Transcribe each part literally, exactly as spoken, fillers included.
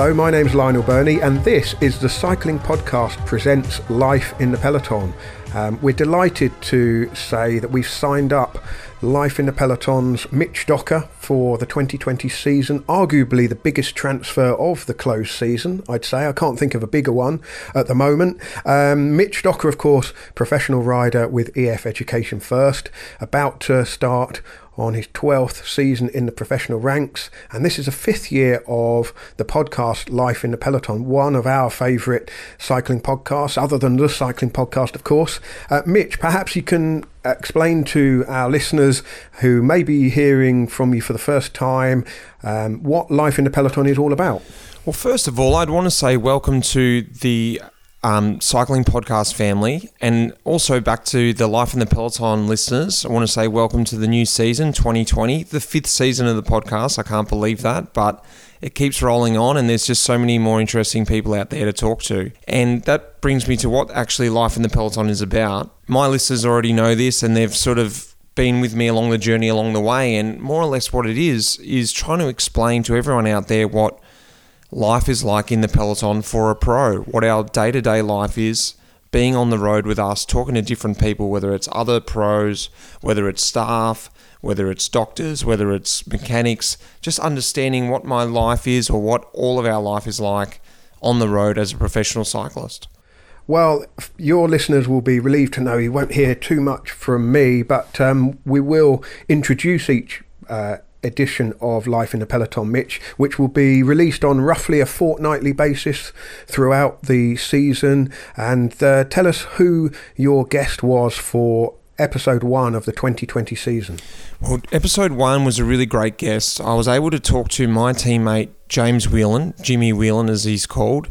Hello, my name's Lionel Burnie, and this is The Cycling Podcast presents Life in the Peloton. Um, we're delighted to say that we've signed up Life in the Peloton's Mitch Docker for the twenty twenty season, arguably the biggest transfer of the closed season, I'd say. I can't think of a bigger one at the moment. Um, Mitch Docker, of course, professional rider with E F Education First, about to start on his twelfth season in the professional ranks, and this is the fifth year of the podcast Life in the Peloton, one of our favourite cycling podcasts, other than The Cycling Podcast, of course. Uh, Mitch, perhaps you can explain to our listeners who may be hearing from you for the first time um, what Life in the Peloton is all about. Well, first of all, I'd want to say welcome to the Um, cycling podcast family, and also back to the Life in the Peloton listeners. I want to say welcome to the new season twenty twenty, the fifth season of the podcast. I can't believe that, but it keeps rolling on, and there's just so many more interesting people out there to talk to. And that brings me to what actually Life in the Peloton is about. My listeners already know this, and they've sort of been with me along the journey along the way, and more or less what it is is trying to explain to everyone out there what life is like in the Peloton for a pro, what our day-to-day life is, being on the road with us, talking to different people, whether it's other pros, whether it's staff, whether it's doctors, whether it's mechanics, just understanding what my life is or what all of our life is like on the road as a professional cyclist. Well, your listeners will be relieved to know you won't hear too much from me, but um, we will introduce each uh edition of Life in the Peloton, Mitch, which will be released on roughly a fortnightly basis throughout the season. And uh, tell us who your guest was for episode one of the twenty twenty season. Well, episode one was a really great guest. I was able to talk to my teammate, James Whelan, Jimmy Whelan as he's called.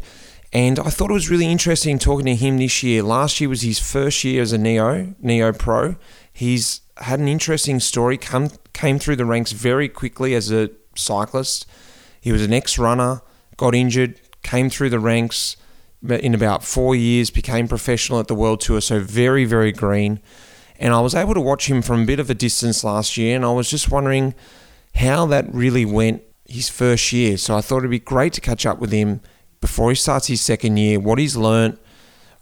And I thought it was really interesting talking to him this year. Last year was his first year as a Neo, Neo Pro. He's had an interesting story, come, came through the ranks very quickly as a cyclist. He was an ex-runner, got injured, came through the ranks in about four years, became professional at the World Tour, so very, very green. And I was able to watch him from a bit of a distance last year, and I was just wondering how that really went his first year. So I thought it'd be great to catch up with him before he starts his second year, what he's learnt,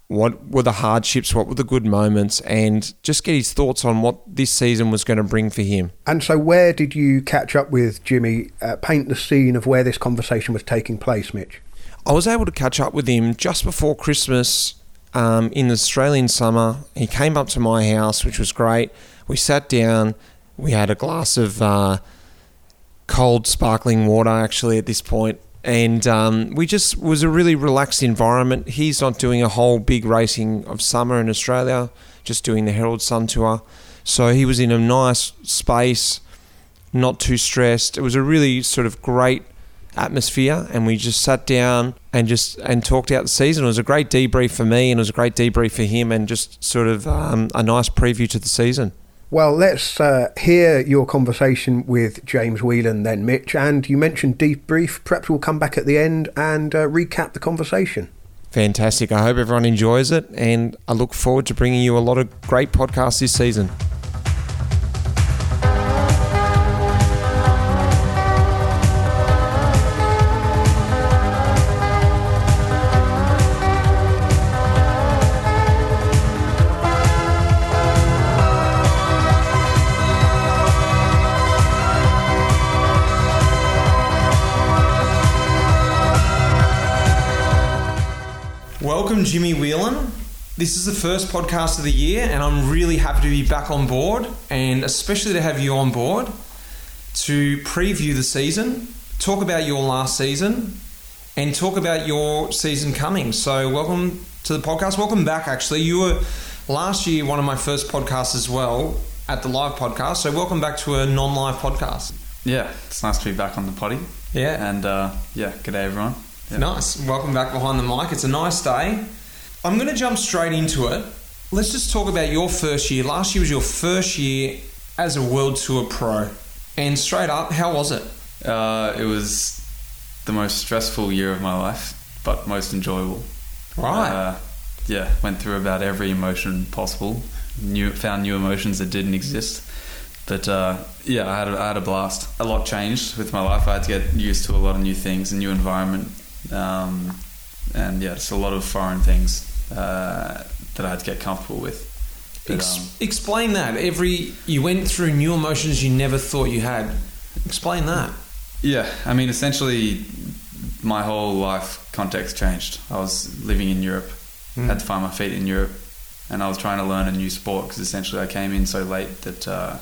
what were the hardships, what were the good moments, and just get his thoughts on what this season was going to bring for him. And so where did you catch up with Jimmy? Uh, paint the scene of where this conversation was taking place, Mitch. I was able to catch up with him just before Christmas um, in the Australian summer. He came up to my house, which was great. We sat down, we had a glass of uh, cold sparkling water actually at this point, and um, we just was a really relaxed environment. He's not doing a whole big racing of summer in Australia, just doing the Herald Sun Tour. So he was in a nice space, not too stressed. It was a really sort of great atmosphere, and we just sat down and just and talked out the season. It was a great debrief for me, and it was a great debrief for him, and just sort of um, a nice preview to the season. Well, let's uh, hear your conversation with James Whelan then, Mitch. And you mentioned debrief. Perhaps we'll come back at the end and uh, recap the conversation. Fantastic. I hope everyone enjoys it, and I look forward to bringing you a lot of great podcasts this season. Welcome, Jimmy Whelan. This is the first podcast of the year, and I'm really happy to be back on board, and especially to have you on board to preview the season, talk about your last season, and talk about your season coming. So welcome to the podcast. Welcome back, actually. You were last year one of my first podcasts as well at the live podcast, so welcome back to a non-live podcast. Yeah, it's nice to be back on the potty. Yeah. And uh, yeah, good day, everyone. Yeah. Nice. Welcome back behind the mic. It's a nice day. I'm going to jump straight into it. Let's just talk about your first year. Last year was your first year as a World Tour pro. And straight up, how was it? Uh, it was the most stressful year of my life, but most enjoyable. Right. Uh, yeah, went through about every emotion possible. New, found new emotions that didn't exist. But uh, yeah, I had, a, I had a blast. A lot changed with my life. I had to get used to a lot of new things, a new environment. Um, and yeah, it's a lot of foreign things uh, that I had to get comfortable with. But, Ex- um, explain that. Every you went through new emotions you never thought you had. Explain that. Yeah, I mean, essentially, my whole life context changed. I was living in Europe, mm. had to find my feet in Europe, and I was trying to learn a new sport because essentially I came in so late that uh,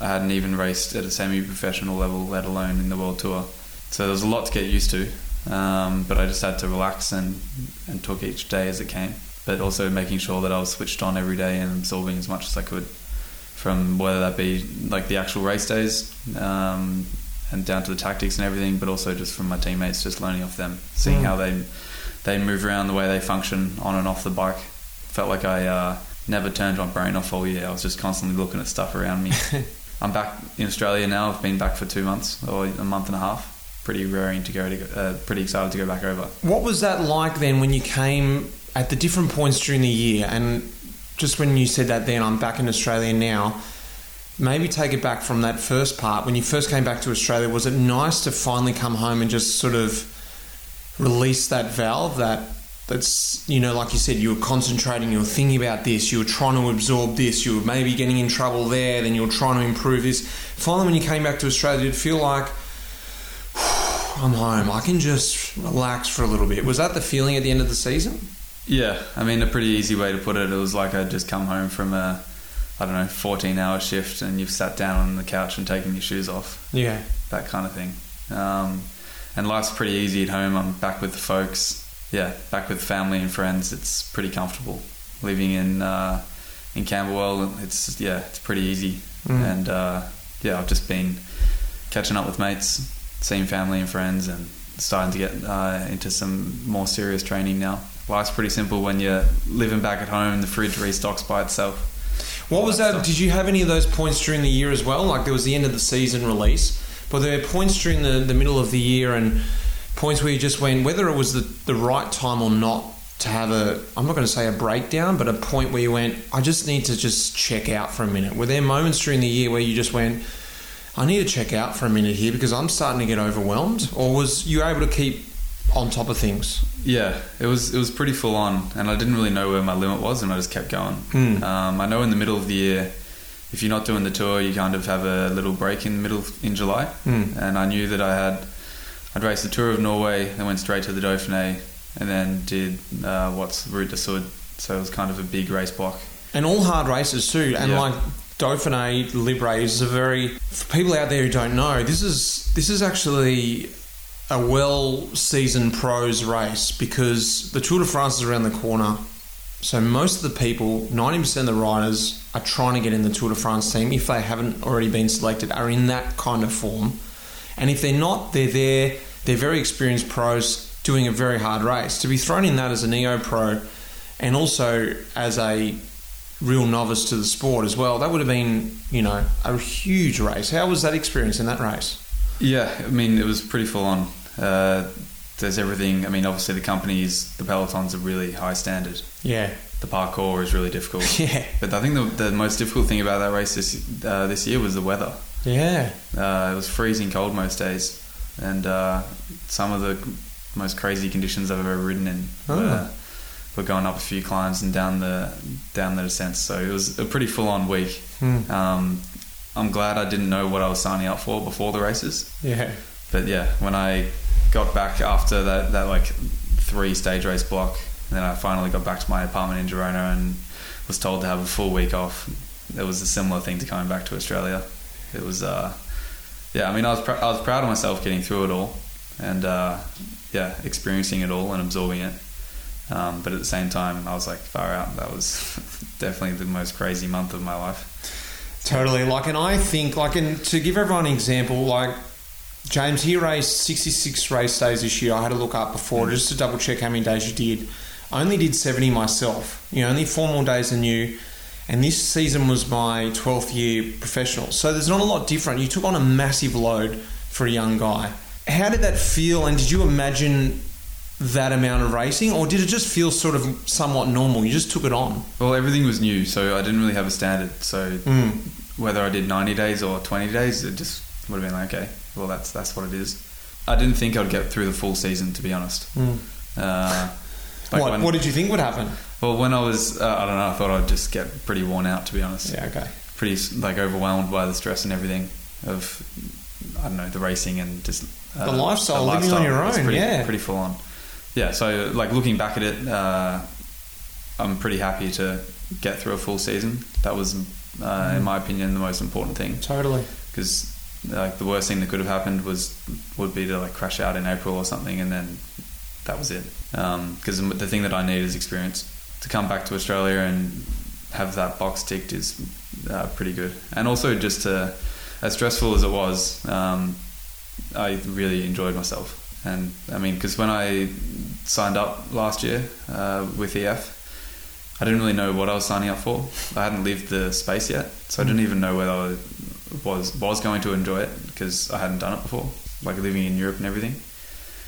I hadn't even raced at a semi-professional level, let alone in the World Tour. So there was a lot to get used to, um, but I just had to relax and, and took each day as it came, but also making sure that I was switched on every day and absorbing as much as I could from whether that be like the actual race days, um, and down to the tactics and everything, but also just from my teammates, just learning off them, seeing mm. how they they move around, the way they function on and off the bike. Felt like I uh, never turned my brain off all year. I was just constantly looking at stuff around me. I'm back in Australia now. I've been back for two months or a month and a half. Pretty raring to go, to, uh, pretty excited to go back over. What was that like then when you came at the different points during the year? And just when you said that then, I'm back in Australia now. Maybe take it back from that first part. When you first came back to Australia, was it nice to finally come home and just sort of release that valve that that's, you know, like you said, you were concentrating, you were thinking about this, you were trying to absorb this, you were maybe getting in trouble there, then you were trying to improve this. Finally, when you came back to Australia, did it feel like, I'm home, I can just relax for a little bit? Was that the feeling at the end of the season? Yeah, I mean, a pretty easy way to put it. It was like I'd just come home from a, I don't know, fourteen-hour shift and you've sat down on the couch and taken your shoes off. Yeah. That kind of thing. Um, and life's pretty easy at home. I'm back with the folks. Yeah, back with family and friends. It's pretty comfortable. Living in uh, in Camberwell, it's, yeah, it's pretty easy. Mm. And, uh, yeah, I've just been catching up with mates, seeing family and friends, and starting to get uh, into some more serious training now. Life's pretty simple when you're living back at home. The fridge restocks by itself. What was that? Did you have any of those points during the year as well? Like there was the end of the season release, but there were points during the, the middle of the year and points where you just went, whether it was the, the right time or not to have a, I'm not going to say a breakdown, but a point where you went, I just need to just check out for a minute. Were there moments during the year where you just went, I need to check out for a minute here because I'm starting to get overwhelmed? Or was you able to keep on top of things? Yeah, it was it was pretty full on, and I didn't really know where my limit was, and I just kept going. Mm. Um, I know in the middle of the year, if you're not doing the tour, you kind of have a little break in the middle in July. Mm. And I knew that I had I'd raced the Tour of Norway, then went straight to the Dauphiné, and then did uh, what's Route de Sud. So it was kind of a big race block, and all hard races too. And yeah. like Dauphiné, Libre is a very, for people out there who don't know, this is this is actually a well-seasoned pros race because the Tour de France is around the corner. So most of the people, ninety percent of the riders, are trying to get in the Tour de France team. If they haven't already been selected, are in that kind of form. And if they're not, they're there. They're very experienced pros doing a very hard race. To be thrown in that as a neo-pro and also as a real novice to the sport as well, that would have been, you know, a huge race. How was that experience in that race? Yeah, I mean, it was pretty full on. Uh, there's everything. I mean, obviously the companies, the Pelotons are really high standard. Yeah. The parkour is really difficult. Yeah. But I think the, the most difficult thing about that race this uh, this year was the weather. Yeah. Uh, it was freezing cold most days, and uh, some of the most crazy conditions I've ever ridden in. Oh. Uh, we're going up a few climbs and down the down the descents, so it was a pretty full on week. Mm. Um, I'm glad I didn't know what I was signing up for before the races. Yeah. But yeah, when I got back after that, that like three stage race block, then I finally got back to my apartment in Girona and was told to have a full week off. It was a similar thing to coming back to Australia. It was, uh, yeah, I mean, I was, pr- I was proud of myself getting through it all and, uh, yeah, experiencing it all and absorbing it. Um, but at the same time, I was like, far out. That was definitely the most crazy month of my life. Totally. Like, and I think, like, and to give everyone an example, like, James, he raced sixty-six race days this year. I had a look up before mm. just to double check how many days you did. I only did seventy myself, you know, only four more days than you. And this season was my twelfth year professional. So there's not a lot different. You took on a massive load for a young guy. How did that feel? And did you imagine that amount of racing, or did it just feel sort of somewhat normal? You just took it on. Well, everything was new, so I didn't really have a standard. So mm. whether I did ninety days or twenty days, it just would have been like, okay, well, that's that's what it is. I didn't think I'd get through the full season, to be honest. Mm. Uh, what, when, what did you think would happen? Well, when I was, uh, I don't know, I thought I'd just get pretty worn out, to be honest. Yeah, okay. Pretty, like, overwhelmed by the stress and everything of, I don't know, the racing and just... Uh, the lifestyle, the lifestyle, living on your own, pretty, yeah. pretty full on. Yeah, so, like, looking back at it, uh, I'm pretty happy to get through a full season. That was, uh, mm. in my opinion, the most important thing. Totally. Because... like the worst thing that could have happened was would be to like crash out in April or something, and then that was it. Because um, the thing that I need is experience. To come back to Australia and have that box ticked is uh, pretty good. And also just to, as stressful as it was, um, I really enjoyed myself. And I mean, because when I signed up last year uh, with E F, I didn't really know what I was signing up for. I hadn't lived the space yet, so I didn't even know whether I was was was going to enjoy it, because I hadn't done it before, like living in Europe and everything.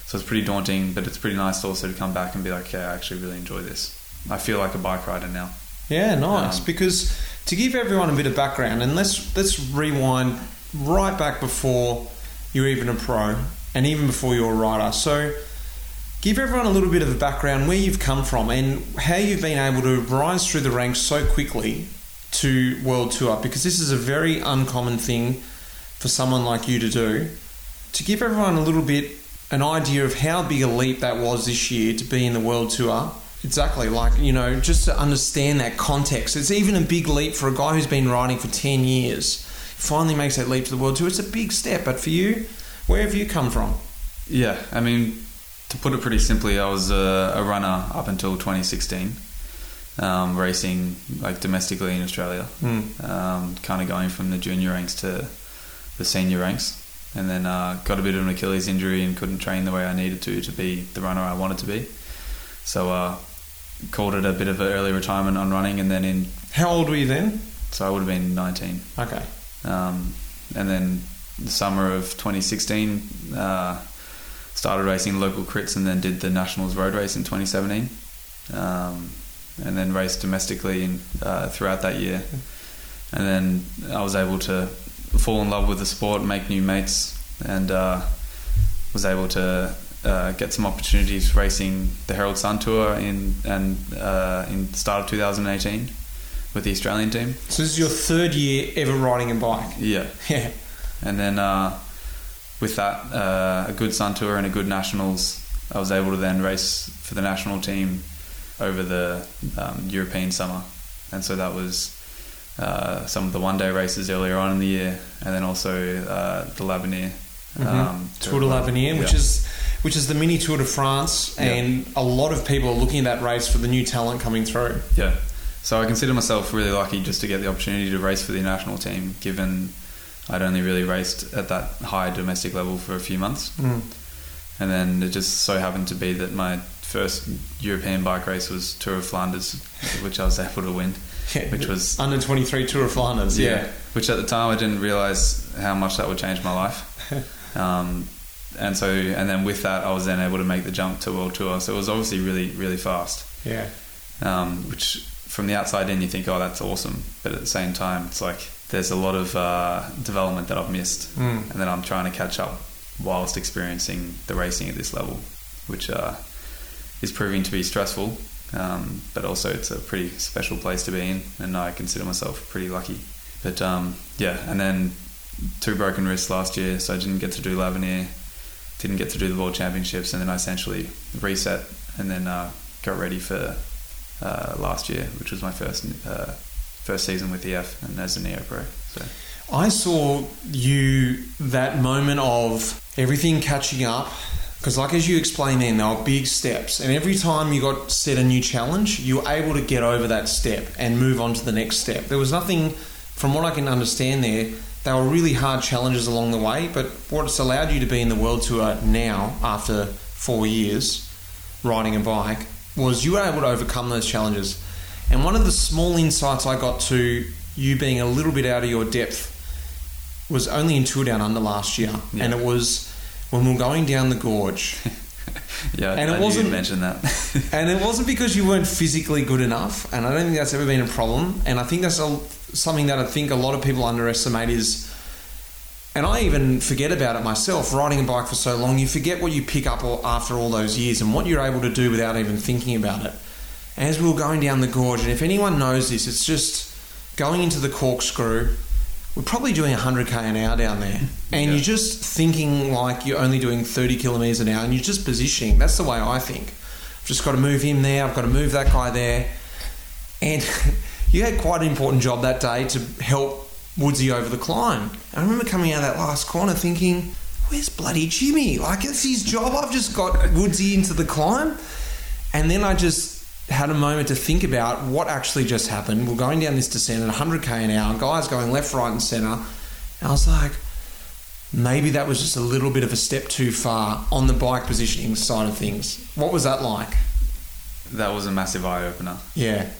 So it's pretty daunting, but it's pretty nice also to come back and be like, okay, I actually really enjoy this. I feel like a bike rider now. Yeah, nice. Um, because to give everyone a bit of background, and let's let's rewind right back before you're even a pro and even before you're a rider. So give everyone a little bit of a background where you've come from and how you've been able to rise through the ranks so quickly to World Tour, because this is a very uncommon thing for someone like you to do. To give everyone a little bit an idea of how big a leap that was this year to be in the World Tour. Exactly, like, you know, just to understand that context. It's even a big leap for a guy who's been riding for ten years. Finally makes that leap to the World Tour. It's a big step, but for you, where have you come from? Yeah, I mean, to put it pretty simply, I was a, a runner up until twenty sixteen. Um, racing like domestically in Australia, mm. um, kind of going from the junior ranks to the senior ranks, and then uh, got a bit of an Achilles injury and couldn't train the way I needed to to be the runner I wanted to be. So uh, called it a bit of an early retirement on running, and then in... How old were you then? So I would have been nineteen. Okay. Um, and then the summer of twenty sixteen, uh, started racing local crits, and then did the Nationals road race in twenty seventeen. Um and then raced domestically in, uh, throughout that year. And then I was able to fall in love with the sport, make new mates, and uh, was able to uh, get some opportunities racing the Herald Sun Tour in and uh, in the start of two thousand eighteen with the Australian team. So this is your third year ever riding a bike? Yeah. Yeah. And then uh, with that, uh, a good Sun Tour and a good Nationals, I was able to then race for the national team over the um, European summer. And so that was uh, some of the one-day races earlier on in the year, and then also uh, the L'Avenir. Mm-hmm. Um, Tour de L'Avenir, yeah. which is which is the mini Tour de France, yeah. And a lot of people are looking at that race for the new talent coming through. Yeah. So I consider myself really lucky just to get the opportunity to race for the national team, given I'd only really raced at that high domestic level for a few months. Mm. And then it just so happened to be that my first European bike race was Tour of Flanders, which I was able to win, yeah, which was under twenty-three Tour of Flanders, yeah, yeah which at the time I didn't realise how much that would change my life. um, and so and then with that I was then able to make the jump to World Tour, so it was obviously really really fast, yeah um, which from the outside in you think, oh, that's awesome, but at the same time it's like there's a lot of uh, development that I've missed, mm. and then I'm trying to catch up whilst experiencing the racing at this level, which uh is proving to be stressful, um, but also it's a pretty special place to be in, and I consider myself pretty lucky. But um, yeah, and then two broken wrists last year, so I didn't get to do L'Avenir, didn't get to do the World Championships, and then I essentially reset and then uh, got ready for uh, last year, which was my first uh, first season with E F and as a Neo Pro. So I saw you that moment of everything catching up. Because like as you explained then, there are big steps. And every time you got set a new challenge, you were able to get over that step and move on to the next step. There was nothing, from what I can understand there, they were really hard challenges along the way. But what's allowed you to be in the World Tour now, after four years riding a bike, was you were able to overcome those challenges. And one of the small insights I got to you being a little bit out of your depth was only in Tour Down Under last year. Yeah. And it was... when we were going down the gorge. yeah, and I it wasn't, didn't mention that. And it wasn't because you weren't physically good enough, and I don't think that's ever been a problem. And I think that's a, something that I think a lot of people underestimate is And I even forget about it myself, riding a bike for so long, you forget what you pick up all, after all those years and what you're able to do without even thinking about it. As we were going down the gorge, and if anyone knows this, it's just going into the corkscrew, we're probably doing one hundred k an hour down there. And yeah. you're just thinking like you're only doing thirty kilometres an hour, and you're just positioning. That's the way I think. I've just got to move him there, I've got to move that guy there. And you had quite an important job that day to help Woodsy over the climb. I remember coming out of that last corner thinking, where's bloody Jimmy? Like, it's his job. I've just got Woodsy into the climb. And then I just had a moment to think about what actually just happened. We're going down this descent at one hundred k an hour. Guys going left, right and centre. And I was like, maybe that was just a little bit of a step too far on the bike positioning side of things. What was that like? That was a massive eye-opener. Yeah.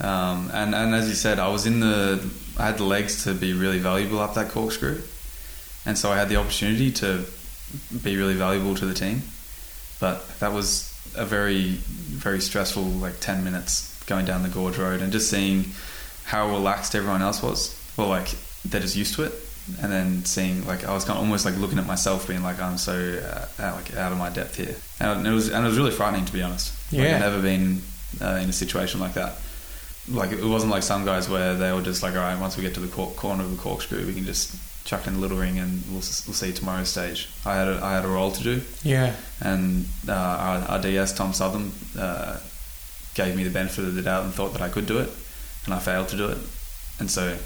Um, and, and as you said, I was in the... I had the legs to be really valuable up that corkscrew, and so I had the opportunity to be really valuable to the team. But that was a very, very stressful like ten minutes going down the gorge road, and just seeing how relaxed everyone else was. Well, like they're just used to it, and then seeing like I was kind of almost like looking at myself, being like I'm so uh, out, like out of my depth here, and it was and it was really frightening, to be honest. Yeah, like, I've never been uh, in a situation like that. Like, it wasn't like some guys where they were just like, all right, once we get to the cor- corner of the corkscrew, we can just chuck in a little ring and we'll, we'll see tomorrow's stage. I had a, I had a role to do. Yeah. And uh, our, our D S, Tom Southern, uh, gave me the benefit of the doubt and thought that I could do it, and I failed to do it. And so,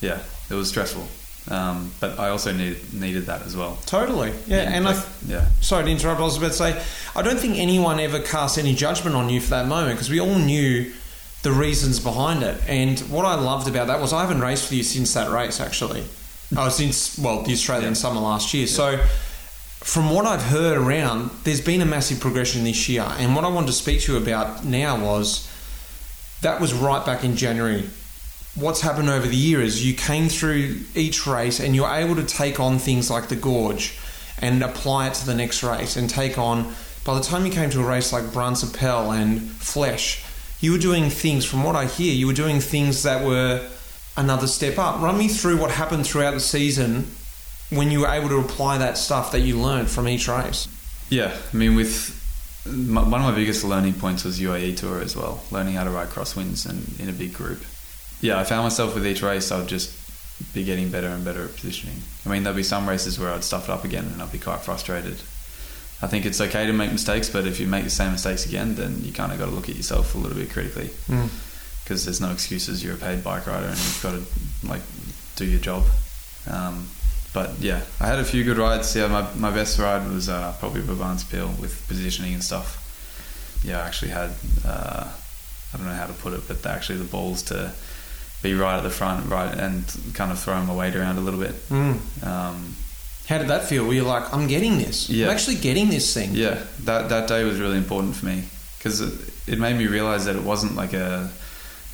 yeah, it was stressful. Um, but I also needed needed that as well. Totally. Yeah. yeah and like, I th- yeah. Sorry to interrupt. I was about to say, I don't think anyone ever cast any judgment on you for that moment, because we all knew the reasons behind it. And what I loved about that was I haven't raced with you since that race, actually. Oh, since, well, the Australian yeah. summer last year. Yeah. So from what I've heard around, there's been a massive progression this year. And what I wanted to speak to you about now was that was right back in January. What's happened over the year is you came through each race and you're able to take on things like the gorge and apply it to the next race and take on, by the time you came to a race like Brabantse Pijl and Flèche, you were doing things, from what I hear, you were doing things that were another step up. Run me through what happened throughout the season when you were able to apply that stuff that you learned from each race. Yeah, I mean, with my, one of my biggest learning points was U A E Tour as well, learning how to ride crosswinds and in a big group. Yeah, I found myself with each race, I would just be getting better and better at positioning. I mean, there'd be some races where I'd stuff it up again and I'd be quite frustrated. I think it's okay to make mistakes, but if you make the same mistakes again, then you kind of got to look at yourself a little bit critically, because mm. there's no excuses. You're a paid bike rider and you've got to like do your job. Um, but yeah, I had a few good rides. Yeah, my, my best ride was uh, probably Brabantse Pijl with positioning and stuff. Yeah, I actually had, uh, I don't know how to put it, but actually the balls to be right at the front right, and kind of throwing my weight around a little bit. Mm. Um, How did that feel? Were you like, I'm getting this? Yeah. I'm actually getting this thing. Yeah, that that day was really important for me, because it, it made me realise that it wasn't like a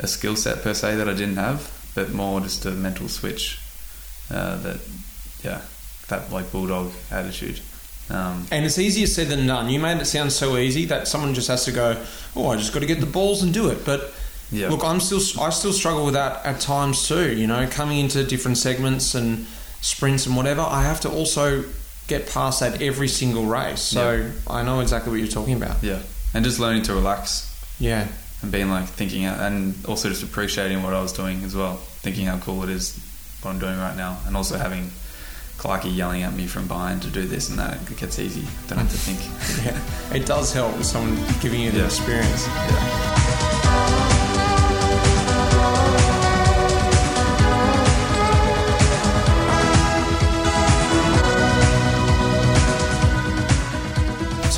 a skill set per se that I didn't have, but more just a mental switch. Uh, that, yeah, that like bulldog attitude. Um, and it's easier said than done. You made it sound so easy that someone just has to go, oh, I just got to get the balls and do it. But yeah. look, I'm still I still struggle with that at times too. You know, coming into different segments and sprints and whatever, I have to also get past that every single race. So yeah. I know exactly what you're talking about. Yeah, and just learning to relax. Yeah, and being like thinking out, and also just appreciating what I was doing as well, thinking how cool it is what I'm doing right now, and also having Clarkie yelling at me from behind to do this and that. It gets easy. I don't have to think. Yeah, it does help with someone giving you the yeah. experience. Yeah.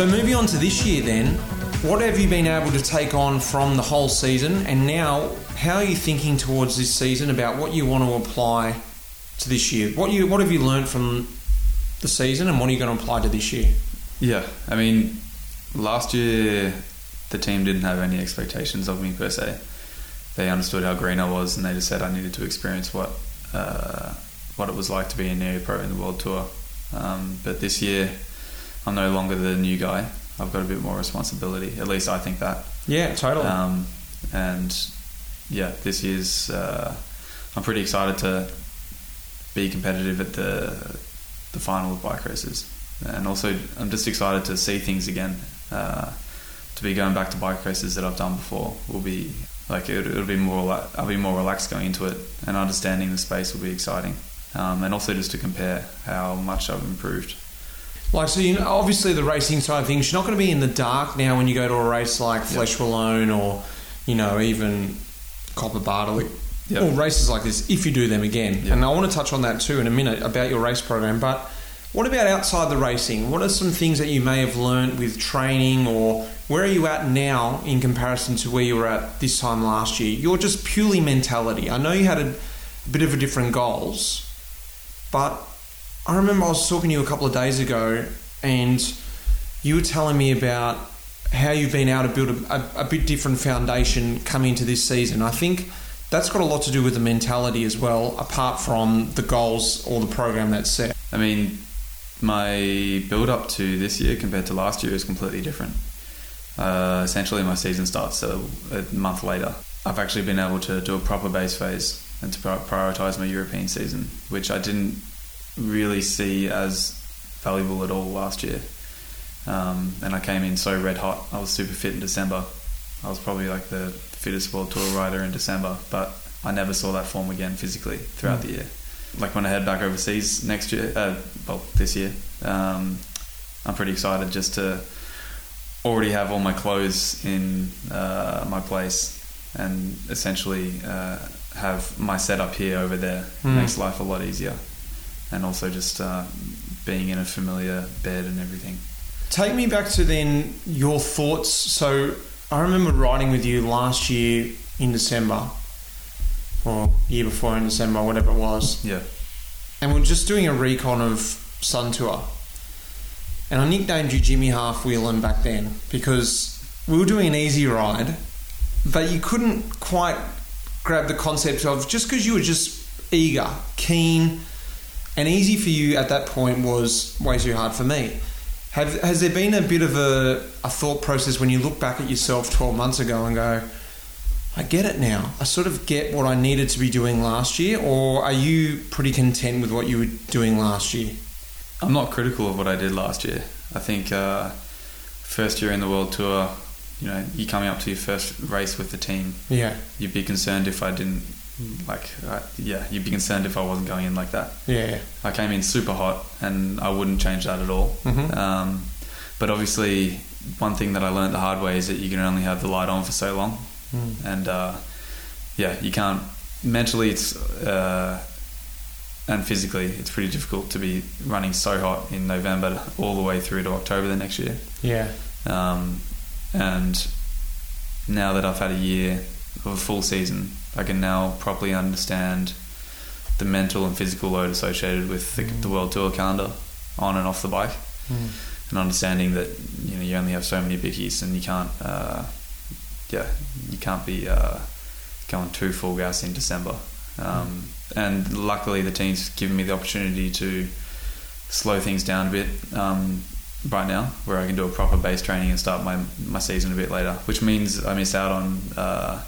So moving on to this year then, what have you been able to take on from the whole season, and now how are you thinking towards this season about what you want to apply to this year? What you what have you learned from the season and what are you going to apply to this year? Yeah, I mean, last year the team didn't have any expectations of me per se. They understood how green I was and they just said I needed to experience what uh, what it was like to be a neo-pro in the World Tour. Um, but this year, I'm no longer the new guy. I've got a bit more responsibility. At least I think that. Yeah, totally. Um, and yeah, this year's... Uh, I'm pretty excited to be competitive at the the final of bike races. And also, I'm just excited to see things again. Uh, to be going back to bike races that I've done before will be like it, it'll be more. I'll be more relaxed going into it, and understanding the space will be exciting. Um, and also just to compare how much I've improved. Like, so you know, obviously the racing side of things, you're not going to be in the dark now when you go to a race like yep. Flèche Wallonne or, you know, even Coppa Bartoli yep. or races like this, if you do them again. Yep. And I want to touch on that too in a minute about your race program, but what about outside the racing? What are some things that you may have learned with training, or where are you at now in comparison to where you were at this time last year? You're just purely mentality. I know you had a, a bit of a different goals, but I remember I was talking to you a couple of days ago and you were telling me about how you've been able to build a, a, a bit different foundation coming into this season. I think that's got a lot to do with the mentality as well, apart from the goals or the program that's set. I mean, my build-up to this year compared to last year is completely different. Uh, essentially, my season starts a, a month later. I've actually been able to do a proper base phase and to prioritise my European season, which I didn't really see as valuable at all last year. Um, and I came in so red hot. I was super fit in December. I was probably like the fittest World Tour rider in December, but I never saw that form again physically throughout mm. the year. Like when I head back overseas next year, uh, well, this year, um, I'm pretty excited just to already have all my clothes in uh, my place and essentially uh, have my setup here over there. Mm. Makes life a lot easier. And also just uh, being in a familiar bed and everything. Take me back to then your thoughts. So I remember riding with you last year in December, or year before in December, whatever it was. Yeah. And we we're just doing a recon of Sun Tour. And I nicknamed you Jimmy Half Whelan back then because we were doing an easy ride, but you couldn't quite grab the concept of, just because you were just eager, keen. And easy for you at that point was way too hard for me. Have, has there been a bit of a, a thought process when you look back at yourself twelve months ago and go, I get it now. I sort of get what I needed to be doing last year, or are you pretty content with what you were doing last year? I'm not critical of what I did last year. I think uh, first year in the World Tour, you know, you're coming up to your first race with the team. Yeah. You'd be concerned if I didn't. Like, uh, yeah, you'd be concerned if I wasn't going in like that. Yeah, yeah. I came in super hot, and I wouldn't change that at all. Mm-hmm. Um, but obviously, one thing that I learned the hard way is that you can only have the light on for so long. Mm. And, uh, yeah, you can't... Mentally, it's... Uh, and physically, it's pretty difficult to be running so hot in November all the way through to October the next year. Yeah. Um, and now that I've had a year of a full season, I can now properly understand the mental and physical load associated with the, mm. the World Tour calendar on and off the bike, mm. and understanding that, you know, you only have so many bickies and you can't uh, yeah you can't be uh, going too full gas in December. Um, mm. And luckily the team's given me the opportunity to slow things down a bit um, right now, where I can do a proper base training and start my, my season a bit later, which means I miss out on uh,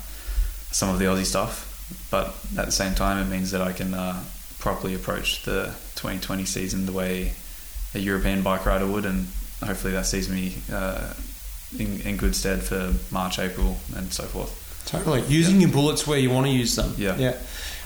some of the Aussie stuff, but at the same time it means that I can uh, properly approach the twenty twenty season the way a European bike rider would, and hopefully that sees me uh, in, in good stead for March, April and so forth. Totally. Using yeah. your bullets where you want to use them. Yeah. Yeah.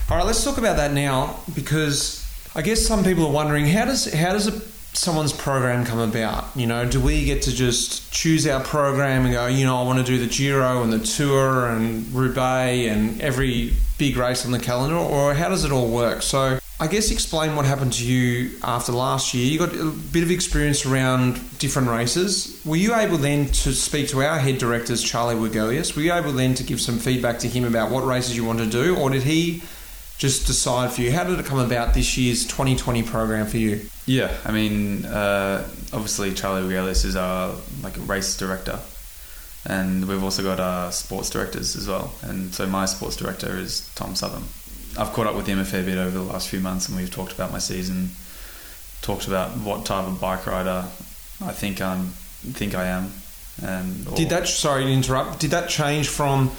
All right, let's talk about that now, because I guess some people are wondering, how does how does a, someone's program come about? You know, do we get to just choose our program and go, you know, I want to do the Giro and the Tour and Roubaix and every big race on the calendar, or how does it all work? So I guess explain what happened to you after last year. You got a bit of experience around different races. Were you able then to speak to our head directors, Charlie Wegelius? Were you able then to give some feedback to him about what races you want to do, or did he just decide for you? How did it come about, this year's twenty twenty program for you? Yeah, I mean, uh, obviously Charlie Wegelius is our like race director, and we've also got our sports directors as well. And so my sports director is Tom Southern. I've caught up with him a fair bit over the last few months, and we've talked about my season, talked about what type of bike rider I think I'm, think I am. And or, did that? Sorry to interrupt. Did that change from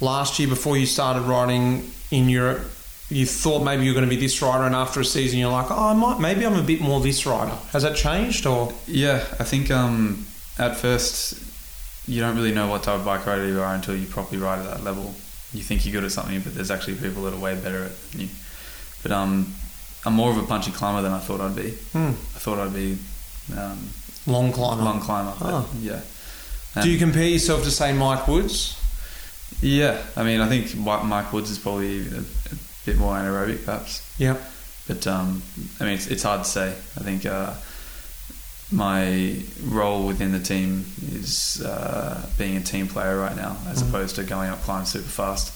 last year before you started riding in Europe you thought maybe you were going to be this rider, and after a season you're like, oh, I might, maybe I'm a bit more this rider. Has that changed? Or yeah, I think um, at first you don't really know what type of bike rider you are until you properly ride at that level. You think you're good at something, but there's actually people that are way better at it than you. But um, I'm more of a punchy climber than I thought I'd be. Mm. I thought I'd be um, long climber. Long climber. Oh. Yeah. And do you compare yourself to, say, Mike Woods? Yeah, I mean, I think Mike Woods is probably a, a bit more anaerobic, perhaps. Yeah. But um, I mean, it's, it's hard to say. I think uh, my role within the team is uh, being a team player right now, as mm. opposed to going up climb super fast.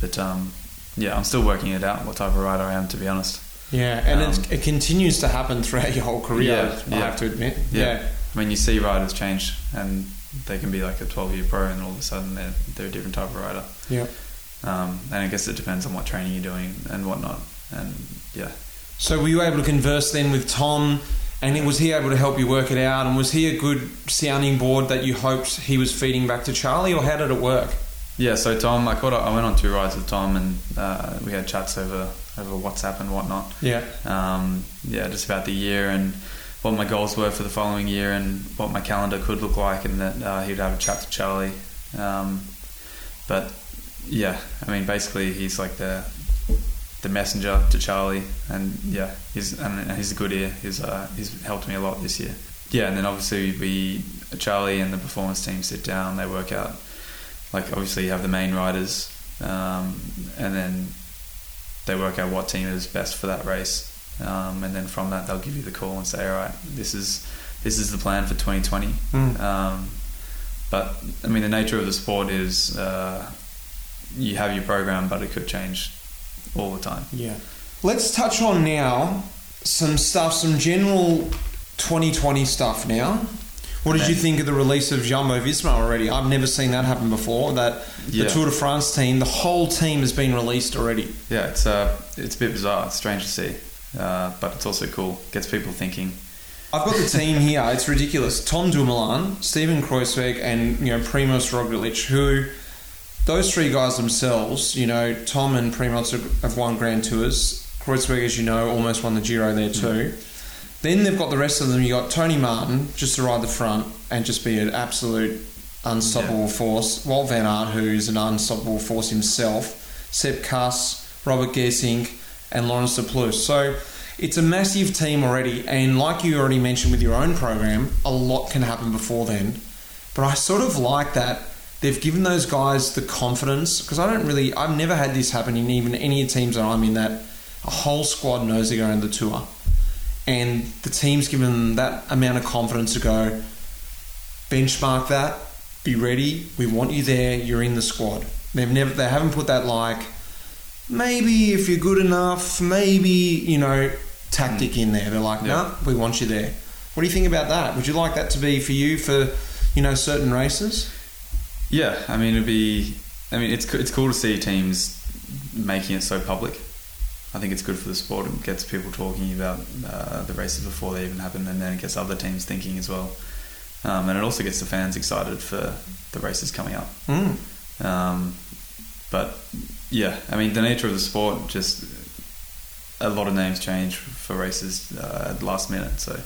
But um, yeah, I'm still working it out what type of rider I am, to be honest. Yeah, and um, it, it continues to happen throughout your whole career. Yeah, I yeah. have to admit. Yeah. yeah, I mean, you see riders change, and they can be like a twelve-year pro, and all of a sudden they're they're a different type of rider. Yeah. Um, and I guess it depends on what training you're doing and whatnot. And yeah. So were you able to converse then with Tom, and was he able to help you work it out? And was he a good sounding board that you hoped he was feeding back to Charlie, or how did it work? Yeah. So Tom, I caught up, I went on two rides with Tom, and uh, we had chats over over WhatsApp and whatnot. Yeah. Um, yeah, just about the year and what my goals were for the following year and what my calendar could look like, and that uh, he'd have a chat to Charlie. Um, but yeah, I mean, basically he's like the the messenger to Charlie, and yeah, he's and he's a good ear. He's uh, he's helped me a lot this year. Yeah, and then obviously we Charlie and the performance team sit down. They work out, like, obviously you have the main riders, um, and then they work out what team is best for that race. Um, and then from that they'll give you the call and say, all right, this is this is the plan for twenty twenty. Mm. Um, but I mean, the nature of the sport is uh, you have your program, but it could change all the time. Yeah. Let's touch on now some stuff, some general twenty twenty stuff now. What did then, you think of the release of Jumbo Visma already? I've never seen that happen before. That yeah. the Tour de France team, the whole team has been released already. Yeah, it's uh, it's a bit bizarre. It's strange to see. Uh, but it's also cool. Gets people thinking. I've got the team here. It's ridiculous. Tom Dumoulin, Steven Kruijswijk, and you know Primoz Roglic. Who those three guys themselves, you know, Tom and Primoz have won Grand Tours. Kruijswijk, as you know, almost won the Giro there too. Mm. Then they've got the rest of them. You got Tony Martin just to ride the front and just be an absolute unstoppable yeah. force. Wout van Aert, who's an unstoppable force himself. Sepp Kuss, Robert Gersink, and Laurence de Plus. So it's a massive team already, and like you already mentioned with your own program, a lot can happen before then. But I sort of like that they've given those guys the confidence, because I don't really, I've never had this happen in even any teams that I'm in, that a whole squad knows they're going to the Tour, and the team's given them that amount of confidence to go benchmark that, be ready, we want you there, you're in the squad. They've never, they haven't put that like, maybe if you're good enough, maybe, you know, tactic mm. in there. They're like, no, yep. we want you there. What do you think about that? Would you like that to be for you for, you know, certain races? Yeah, I mean, it'd be, I mean, it's it's cool to see teams making it so public. I think it's good for the sport. It gets people talking about uh, the races before they even happen, and then it gets other teams thinking as well. Um, and it also gets the fans excited for the races coming up. Mm. Um, but yeah, I mean, the nature of the sport, just a lot of names change for races uh, at the last minute. So,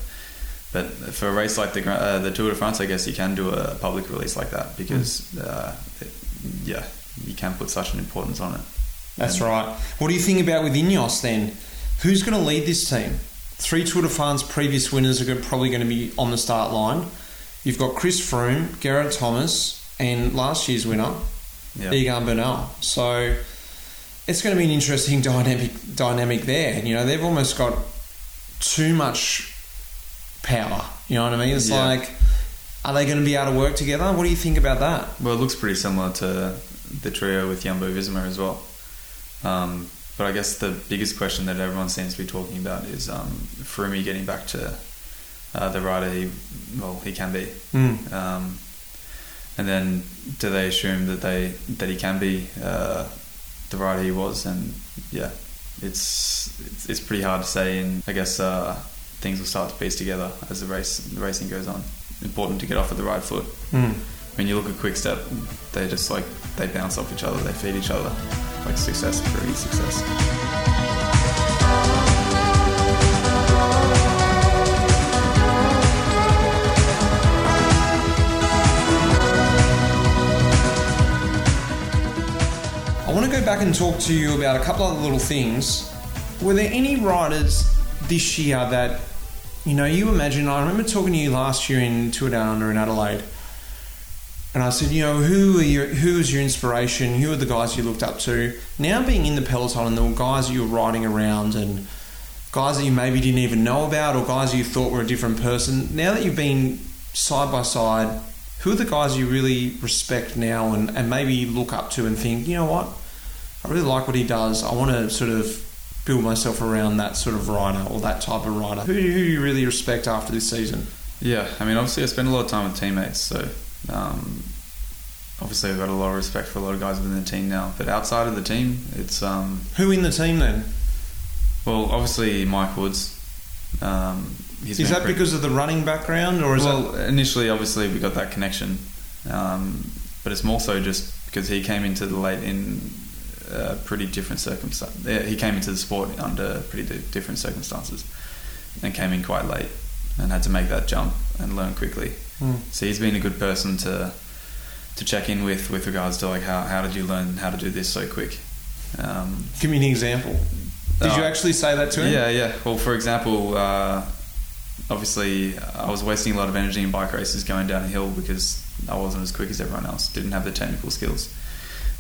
but for a race like the uh, the Tour de France, I guess you can do a public release like that because, mm. uh, it, yeah, you can put such an importance on it. That's and, right. What do you think about with Ineos then? Who's going to lead this team? Three Tour de France previous winners are probably going to be on the start line. You've got Chris Froome, Geraint Thomas, and last year's winner, yep. Egan Bernal. So it's going to be an interesting dynamic dynamic there. You know, they've almost got too much power. You know what I mean? It's yeah. like, are they going to be able to work together? What do you think about that? Well, it looks pretty similar to the trio with Jumbo Visma as well. Um, but I guess the biggest question that everyone seems to be talking about is um, Froome getting back to uh, the rider he, well, he can be. Mm. Um, and then do they assume that they that he can be... Uh, the rider he was, and yeah, it's it's, it's pretty hard to say, and I guess uh, things will start to piece together as the race the racing goes on. Important to get off at the right foot. Mm. when you look at Quick Step, they just like they bounce off each other, they feed each other, like success breeds success. I want to go back and talk to you about a couple other little things. Were there any riders this year that, you know, you imagine, I remember talking to you last year in Tour Down Under in Adelaide, and I said, you know, who are your, who was your inspiration? Who are the guys you looked up to? Now being in the peloton and the guys that you were riding around and guys that you maybe didn't even know about or guys you thought were a different person, now that you've been side by side, who are the guys you really respect now and, and maybe look up to and think, you know what, I really like what he does. I want to sort of build myself around that sort of rider or that type of rider. Who do you really respect after this season? Yeah, I mean, obviously I spend a lot of time with teammates, so um, obviously I've got a lot of respect for a lot of guys within the team now. But outside of the team, it's... Um, who in the team then? Well, obviously Mike Woods. Um, he's is that pretty... because of the running background? or is Well, that... initially, obviously, we got that connection. Um, but it's more so just because he came into the late in... Uh, pretty different circumstances. He came into the sport under pretty d- different circumstances and came in quite late and had to make that jump and learn quickly. Mm. So he's been a good person to to check in with with regards to like how, how did you learn how to do this so quick? Um, Give me an example. Did uh, you actually say that to him? Yeah, yeah. Well, for example, uh, obviously I was wasting a lot of energy in bike races going down a hill because I wasn't as quick as everyone else, didn't have the technical skills.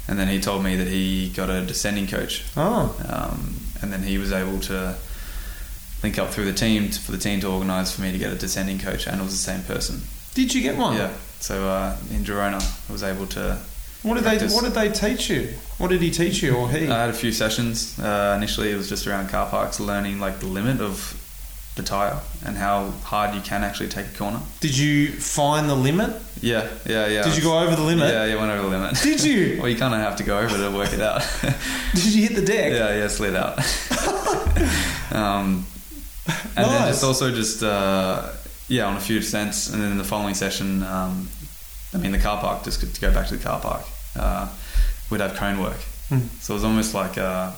And then he told me that he got a descending coach. Oh. Um, and then he was able to link up through the team to, for the team to organise for me to get a descending coach, and it was the same person. Did you get one? Yeah. So uh, in Girona, I was able to. What did practice. they What did they teach you? What did he teach you, or he? I had a few sessions. Uh, initially, it was just around car parks, learning like the limit of the tyre and how hard you can actually take a corner. Did you find the limit? Yeah, yeah, yeah. Did you go over the limit? Yeah, yeah, went over the limit. Did you? Well, you kind of have to go over to work it out. Did you hit the deck? Yeah, yeah, slid out. um, and nice. Then just also just, uh, yeah, on a few cents. And then the following session, um, I mean, the car park, just to go back to the car park, uh, we'd have cone work. Mm. So it was almost like uh,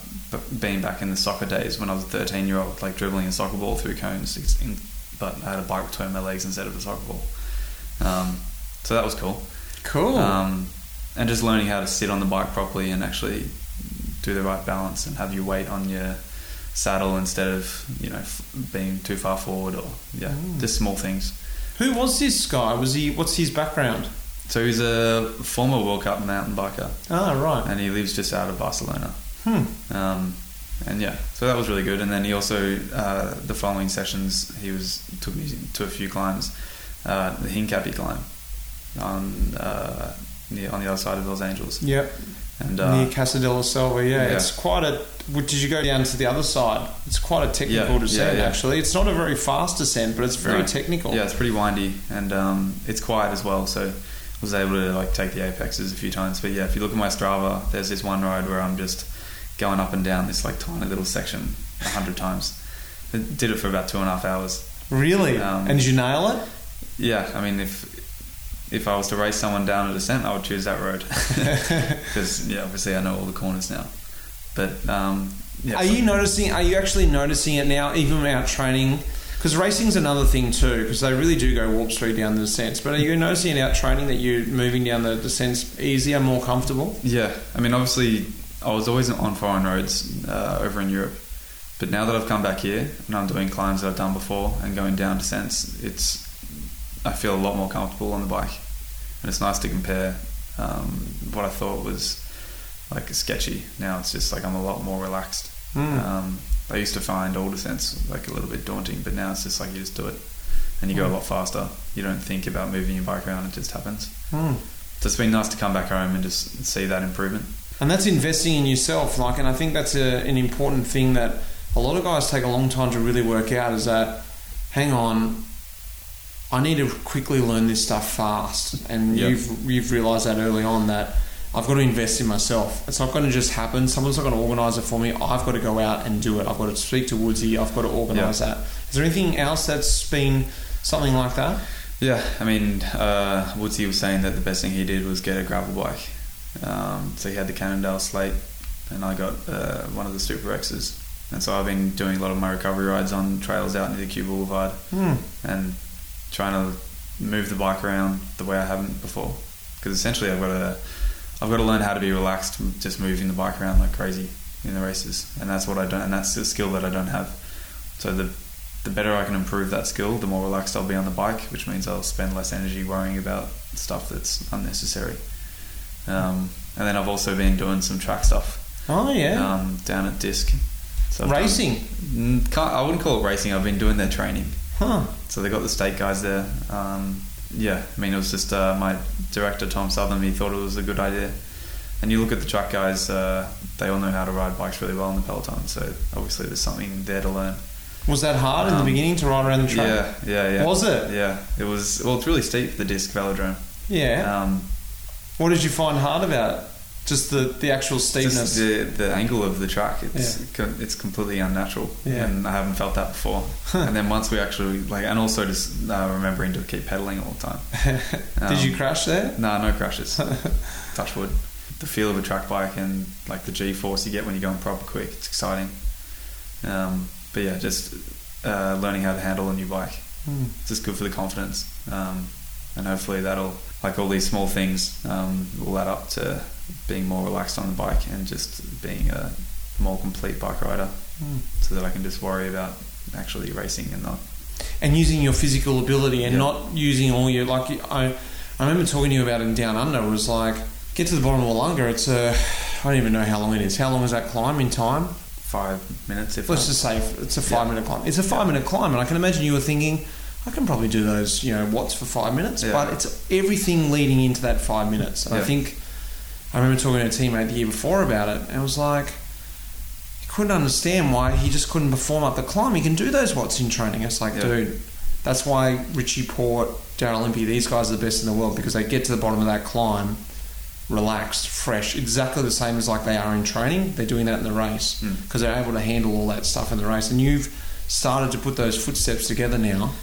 being back in the soccer days when I was a thirteen-year-old, like dribbling a soccer ball through cones, but I had a bike between my legs instead of a soccer ball. Um, so that was cool. Cool. Um, and just learning how to sit on the bike properly and actually do the right balance and have your weight on your saddle instead of, you know, f- being too far forward or, yeah, mm. just small things. Who was this guy? Was he? What's his background? So he's a former World Cup mountain biker. Ah, right. And he lives just out of Barcelona. Hmm. Um, and yeah, so that was really good. And then he also, uh, the following sessions, he was took me to a few climbs, uh, the Hincapi climb, on uh, near, on the other side of Los Angeles. Yep. And uh, near Casa de la Selva. Yeah, yeah, it's quite a. Did you go down to the other side? It's quite a technical yeah, descent. Yeah, yeah. Actually, it's not a very fast descent, but it's very right. technical. Yeah, it's pretty windy, and um, it's quiet as well. So. Was able to like take the apexes a few times, but yeah, if you look at my Strava, there's this one ride where I'm just going up and down this like tiny little section a hundred times. I did it for about two and a half hours. Really? Um, and did you nail it? Yeah, I mean, if if I was to race someone down a descent, I would choose that road because yeah, obviously I know all the corners now. But um, yeah, are so- you noticing? Are you actually noticing it now, even without training? Because racing's another thing too, because they really do go warp straight down the descents. But are you noticing in out training that you're moving down the descents easier, more comfortable? Yeah. I mean, obviously, I was always on foreign roads uh, over in Europe. But now that I've come back here and I'm doing climbs that I've done before and going down descents, it's I feel a lot more comfortable on the bike. And it's nice to compare um, what I thought was like sketchy. Now it's just like I'm a lot more relaxed. Mm. Um, I used to find all descents like a little bit daunting, but now it's just like you just do it and you mm. go a lot faster. You don't think about moving your bike around, it just happens. Mm. So it's been nice to come back home and just see that improvement. And that's investing in yourself, like, and I think that's a, an important thing that a lot of guys take a long time to really work out is that, hang on, I need to quickly learn this stuff fast. And yep. you've you've realised that early on that I've got to invest in myself. It's not going to just happen. Someone's not going to organise it for me. I've got to go out and do it. I've got to speak to Woodsy. I've got to organise yeah. that. Is there anything else that's been something like that? Yeah, I mean, uh, Woodsy was saying that the best thing he did was get a gravel bike. Um, so he had the Cannondale Slate, and I got uh, one of the Super X's. And so I've been doing a lot of my recovery rides on trails out near the Q Boulevard mm. and trying to move the bike around the way I haven't before. Because essentially I've got to I've got to learn how to be relaxed, just moving the bike around like crazy in the races. And that's what I don't, and that's the skill that I don't have. So the the better I can improve that skill, the more relaxed I'll be on the bike, which means I'll spend less energy worrying about stuff that's unnecessary. Um, and then I've also been doing some track stuff. Oh yeah. Um, down at Disc. So racing? Done, I wouldn't call it racing. I've been doing their training. Huh. So they got the state guys there. Um, yeah, I mean, it was just uh, my director, Tom Southern, he thought it was a good idea. And you look at the track guys, uh, they all know how to ride bikes really well in the peloton. So obviously there's something there to learn. Was that hard um, in the beginning to ride around the track? Yeah, yeah, yeah. Was it? Yeah. It was, well, it's really steep, the Disc velodrome. Yeah. Um, what did you find hard about it? Just the, the actual steepness, just the, the angle of the track. It's yeah. co- it's completely unnatural, yeah. and I haven't felt that before. And then once we actually like, and also just uh, remembering to keep pedaling all the time. Um, Did you crash there? No, nah, no crashes. Touch wood. The feel of a track bike and like the G force you get when you're going proper quick, it's exciting. Um, but yeah, just uh, learning how to handle a new bike. Mm. It's just good for the confidence, um, and hopefully that'll like all these small things um, will add up to being more relaxed on the bike and just being a more complete bike rider, mm. so that I can just worry about actually racing and not and using your physical ability and yeah. not using all your like I I remember talking to you about in Down Under. It was like, get to the bottom of Wollonga, it's a I don't even know how long it is. How long is that climb in time? Five minutes, if let's not. Just say it's a five yeah. minute climb. It's a five yeah. minute climb, and I can imagine you were thinking, I can probably do those, you know, watts for five minutes, yeah. but it's everything leading into that five minutes. And yeah. I think I remember talking to a teammate the year before about it, and it was like, he couldn't understand why he just couldn't perform up the climb. He can do those watts in training. It's like, yeah. dude, that's why Richie Port, Darrell Impey, these guys are the best in the world, because they get to the bottom of that climb relaxed, fresh, exactly the same as like they are in training. They're doing that in the race because mm. they're able to handle all that stuff in the race. And you've started to put those footsteps together now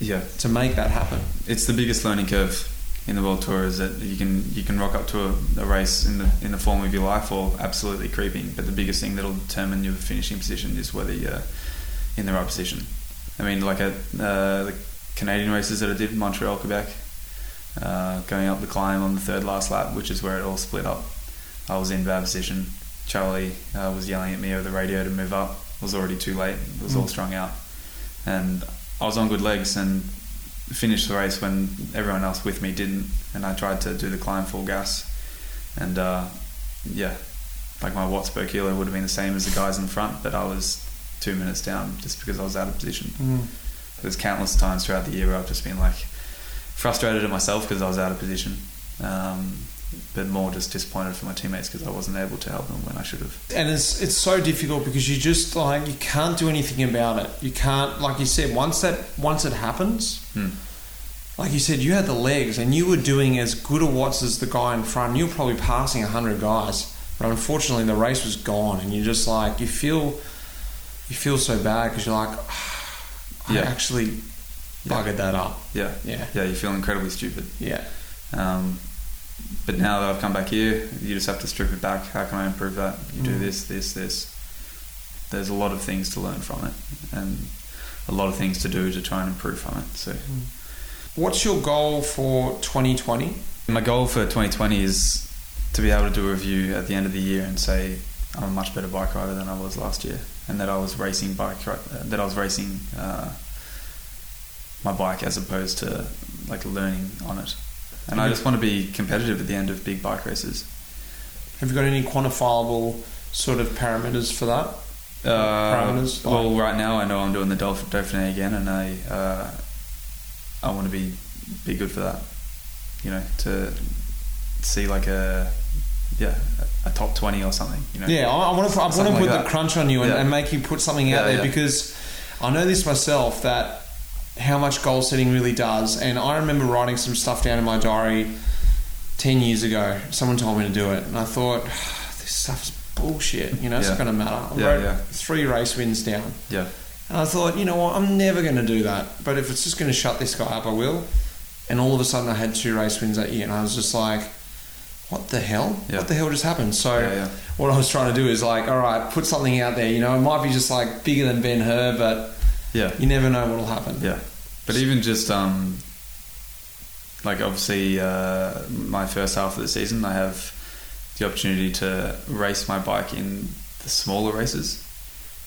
yeah. to make that happen. It's the biggest learning curve in the World Tour, is that you can you can rock up to a, a race in the in the form of your life or absolutely creeping. But the biggest thing that'll determine your finishing position is whether you're in the right position. I mean, like at uh, the Canadian races that I did, Montreal, Quebec, uh, going up the climb on the third last lap, which is where it all split up. I was in bad position. Charlie uh, was yelling at me over the radio to move up. It was already too late. It was mm. all strung out. And I was on good legs and finished the race when everyone else with me didn't, and I tried to do the climb full gas, and uh, yeah like my watts per kilo would have been the same as the guys in front, but I was two minutes down just because I was out of position. mm. There's countless times throughout the year where I've just been like frustrated at myself because I was out of position, um, but more just disappointed for my teammates because I wasn't able to help them when I should have. And it's it's so difficult because you just like you can't do anything about it. You can't, like you said, once that once it happens, hmm. like you said, you had the legs and you were doing as good a watts as the guy in front. You were probably passing a hundred guys, but unfortunately the race was gone, and you're just like you feel you feel so bad because you're like, oh, I yeah. actually yeah. buggered that up. Yeah, yeah, yeah. You feel incredibly stupid. Yeah. Um, But now that I've come back here, you just have to strip it back. How can I improve that? You do this, this, this. There's a lot of things to learn from it and a lot of things to do to try and improve from it. So, what's your goal for twenty twenty? My goal for twenty twenty is to be able to do a review at the end of the year and say I'm a much better bike rider than I was last year, and that I was racing bike that I was racing uh, my bike as opposed to like learning on it. And I just want to be competitive at the end of big bike races. Have you got any quantifiable sort of parameters for that? Uh, parameters? Well, like? Right now I know I'm doing the Dauph- Dauphiné again, and I uh, I want to be be good for that. You know, to see like a yeah a top twenty or something. You know. Yeah, I want to I want to put like the that. crunch on you and, yeah. and make you put something out yeah, there yeah. because I know this myself that. How much goal setting really does. And I remember writing some stuff down in my diary ten years ago. Someone told me to do it, and I thought, this stuff's bullshit, you know, it's yeah. not going to matter. I yeah, wrote yeah. three race wins down. Yeah. And I thought, you know what, I'm never going to do that, but if it's just going to shut this guy up, I will. and all of a sudden I had two race wins that year, and I was just like, what the hell? Yeah. What the hell just happened? So yeah, yeah. what I was trying to do is like, all right, put something out there. You know, it might be just like bigger than Ben Hur, but yeah, you never know what'll happen. Yeah, but even just um, like obviously uh, my first half of the season, I have the opportunity to race my bike in the smaller races,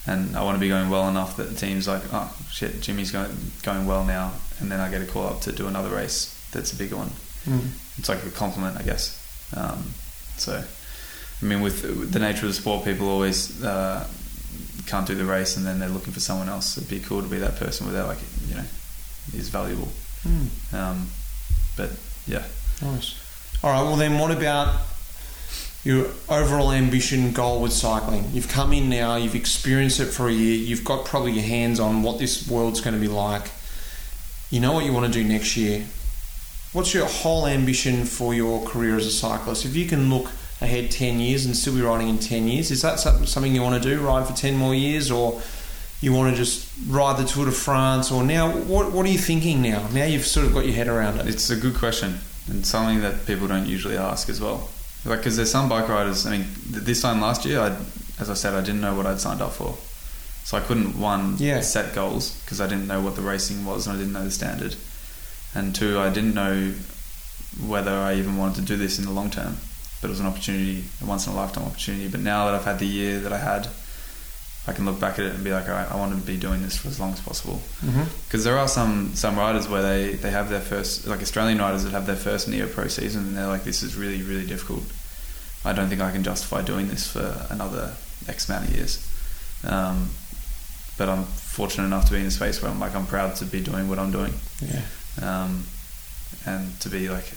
and I want to be going well enough that the team's like, oh shit, Jimmy's going going well now, and then I get a call up to do another race that's a bigger one. Mm. It's like a compliment, I guess. Um, so I mean, with the nature of the sport, people always uh, can't do the race and then they're looking for someone else. It'd be cool to be that person where they're like, you know, is valuable. Mm. Um, but yeah. Nice. Alright, well then what about your overall ambition goal with cycling? You've come in now, you've experienced it for a year, you've got probably your hands on what this world's going to be like. You know what you want to do next year. What's your whole ambition for your career as a cyclist? If you can look ahead ten years and still be riding in ten years, is that something you want to do, ride for ten more years? Or you want to just ride the Tour de France? Or now, what what are you thinking now? Now you've sort of got your head around it. It's a good question, and something that people don't usually ask as well. Like, because there's some bike riders, I mean, this time last year, I, as I said, I didn't know what I'd signed up for. So I couldn't, one, yeah. set goals, because I didn't know what the racing was and I didn't know the standard. And two, I didn't know whether I even wanted to do this in the long term, but it was an opportunity, a once in a lifetime opportunity. But now that I've had the year that I had, I can look back at it and be like, all right, I want to be doing this for as long as possible. Because mm-hmm. there are some some riders where they, they have their first, like Australian riders that have their first Neo Pro season, and they're like, this is really, really difficult. I don't think I can justify doing this for another X amount of years. Um, but I'm fortunate enough to be in a space where I'm like, I'm proud to be doing what I'm doing. Yeah. Um, and to be like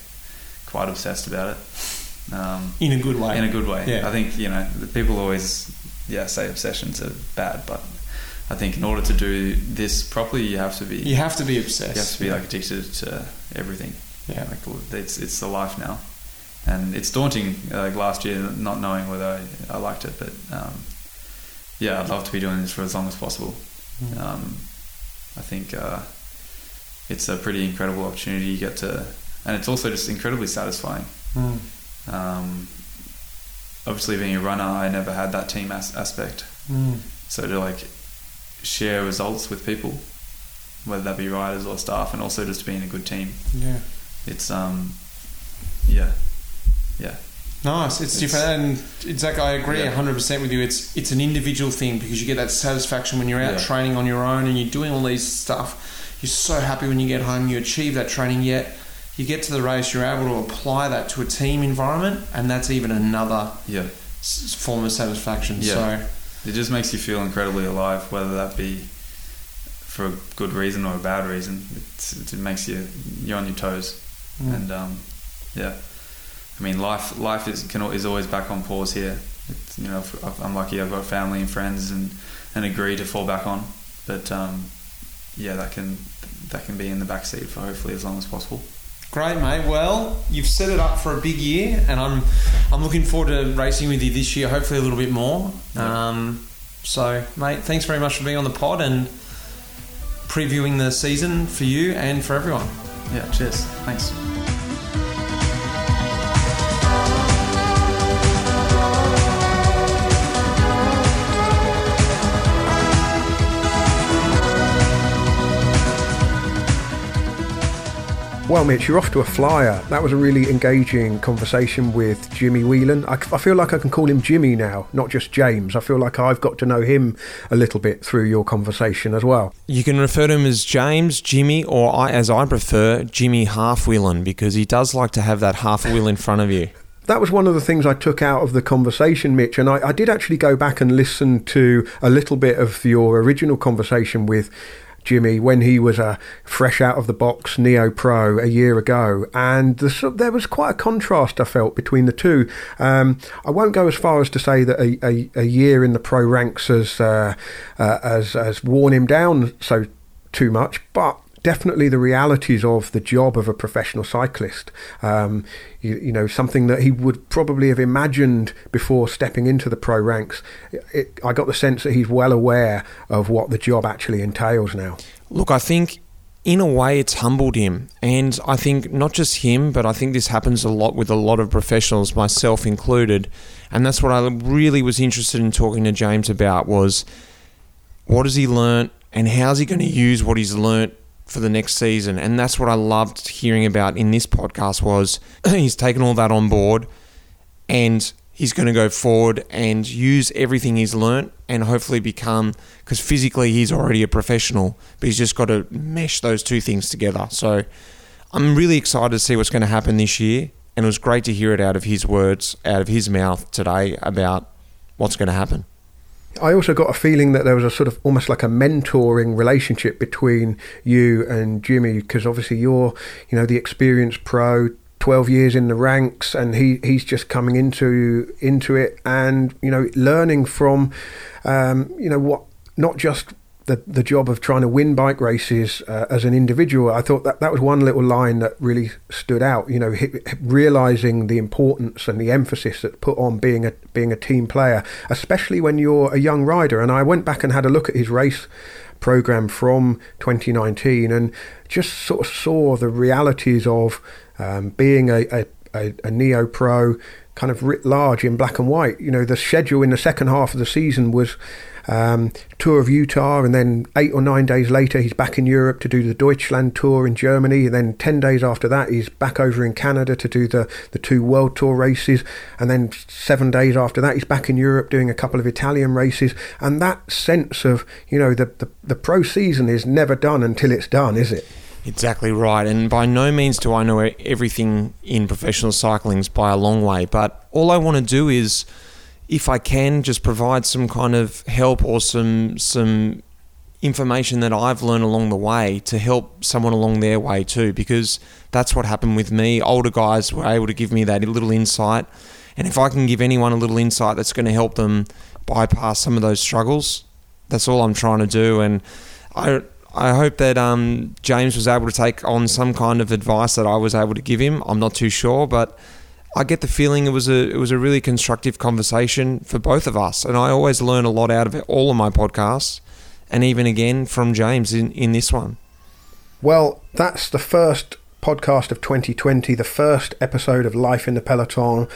quite obsessed about it, um, in a good way. In a good way. Yeah. I think, you know, the people always yeah say obsessions are bad, but I think in order to do this properly, you have to be you have to be obsessed. You have to be yeah. like addicted to everything. Yeah, like it's it's the life now, and it's daunting. Like last year, not knowing whether I, I liked it, but um, yeah, I'd love to be doing this for as long as possible. Mm. Um, I think. Uh, It's a pretty incredible opportunity you get to, and it's also just incredibly satisfying. Mm. Um, obviously, being a runner, I never had that team as- aspect. Mm. So to like share results with people, whether that be riders or staff, and also just being a good team. Yeah, it's um, yeah, yeah. Nice. It's, it's different, and exactly, I agree yeah. one hundred percent with you. It's it's an individual thing, because you get that satisfaction when you're out yeah. training on your own and you're doing all these stuff. You're so happy when you get home, you achieve that training, yet you get to the race, you're able to apply that to a team environment, and that's even another yeah. s- form of satisfaction. Yeah. So it just makes you feel incredibly alive, whether that be for a good reason or a bad reason. It's, it makes you, you're on your toes. Mm. And um, yeah, I mean, life life is can is always back on pause here. It's, you know, I'm lucky I've got family and friends and, and agree to fall back on, but um, yeah, that can that can be in the backseat for hopefully as long as possible. Great, mate. Well, you've set it up for a big year, and I'm I'm looking forward to racing with you this year, hopefully a little bit more. Yeah. Um, so, mate, thanks very much for being on the pod and previewing the season for you and for everyone. Yeah, cheers. Thanks. Well, Mitch, you're off to a flyer. That was a really engaging conversation with Jimmy Whelan. I, I feel like I can call him Jimmy now, not just James. I feel like I've got to know him a little bit through your conversation as well. You can refer to him as James, Jimmy, or I, as I prefer, Jimmy Half Whelan, because he does like to have that half wheel in front of you. That was one of the things I took out of the conversation, Mitch, and I, I did actually go back and listen to a little bit of your original conversation with Jimmy when he was a uh, fresh out of the box Neo Pro a year ago, and the, there was quite a contrast I felt between the two. um, I won't go as far as to say that a, a, a year in the pro ranks has, uh, uh, has, has worn him down so too much, but definitely the realities of the job of a professional cyclist, um, you, you know, something that he would probably have imagined before stepping into the pro ranks. It, it, I got the sense that he's well aware of what the job actually entails now. Look, I think in a way, it's humbled him. And I think not just him, but I think this happens a lot with a lot of professionals, myself included. And that's what I really was interested in talking to James about, was what has he learnt and how's he going to use what he's learnt for the next season? And that's what I loved hearing about in this podcast, was he's taken all that on board and he's going to go forward and use everything he's learnt and hopefully become, because physically he's already a professional, but he's just got to mesh those two things together. So I'm really excited to see what's going to happen this year, and it was great to hear it out of his words, out of his mouth today about what's going to happen. I also got a feeling that there was a sort of almost like a mentoring relationship between you and Jimmy, because obviously you're, you know, the experienced pro, twelve years in the ranks, and he he's just coming into into it, and you know, learning from um you know what, not just the the job of trying to win bike races uh, as an individual. I thought that that was one little line that really stood out, you know, he, realizing the importance and the emphasis that's put on being a being a team player, especially when you're a young rider. And I went back and had a look at his race program from twenty nineteen and just sort of saw the realities of Um, being a, a, a, a neo-pro kind of writ large in black and white. You know, the schedule in the second half of the season was um, Tour of Utah, and then eight or nine days later he's back in Europe to do the Deutschland Tour in Germany, and then ten days after that he's back over in Canada to do the, the two World Tour races, and then seven days after that he's back in Europe doing a couple of Italian races. And that sense of, you know, the, the, the pro season is never done until it's done, is it? Exactly right, and by no means do I know everything in professional cycling by a long way, but all I want to do is, if I can, just provide some kind of help or some some information that I've learned along the way to help someone along their way too, because that's what happened with me. Older guys were able to give me that little insight, and if I can give anyone a little insight that's going to help them bypass some of those struggles, that's all I'm trying to do. And I... I hope that um, James was able to take on some kind of advice that I was able to give him. I'm not too sure, but I get the feeling it was a it was a really constructive conversation for both of us. And I always learn a lot out of it, all of my podcasts, and even again from James in, in this one. Well, that's the first podcast of twenty twenty, the first episode of Life in the Peloton.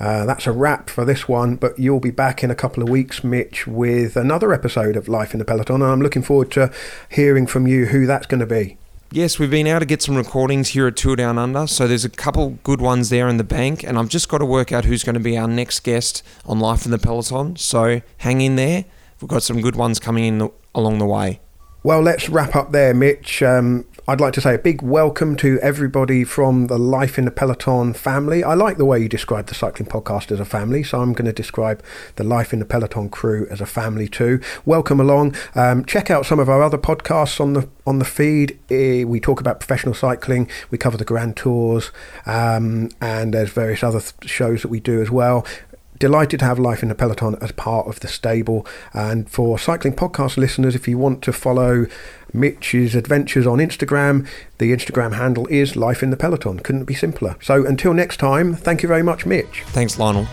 Uh, that's a wrap for this one, but you'll be back in a couple of weeks, Mitch, with another episode of Life in the Peloton, and I'm looking forward to hearing from you who that's going to be. Yes, we've been able to get some recordings here at Tour Down Under, so there's a couple good ones there in the bank, and I've just got to work out who's going to be our next guest on Life in the Peloton, so hang in there. We've got some good ones coming in the, along the way. Well, let's wrap up there, Mitch. Um, I'd like to say a big welcome to everybody from the Life in the Peloton family. I like the way you describe the Cycling Podcast as a family, so I'm going to describe the Life in the Peloton crew as a family too. Welcome along. Um, check out some of our other podcasts on the on the feed. We talk about professional cycling. We cover the Grand Tours, um, and there's various other th- shows that we do as well. Delighted to have Life in the Peloton as part of the stable. And for cycling podcast listeners, if you want to follow Mitch's adventures on Instagram, the Instagram handle is Life in the Peloton. Couldn't be simpler. So until next time, thank you very much, Mitch. Thanks, Lionel.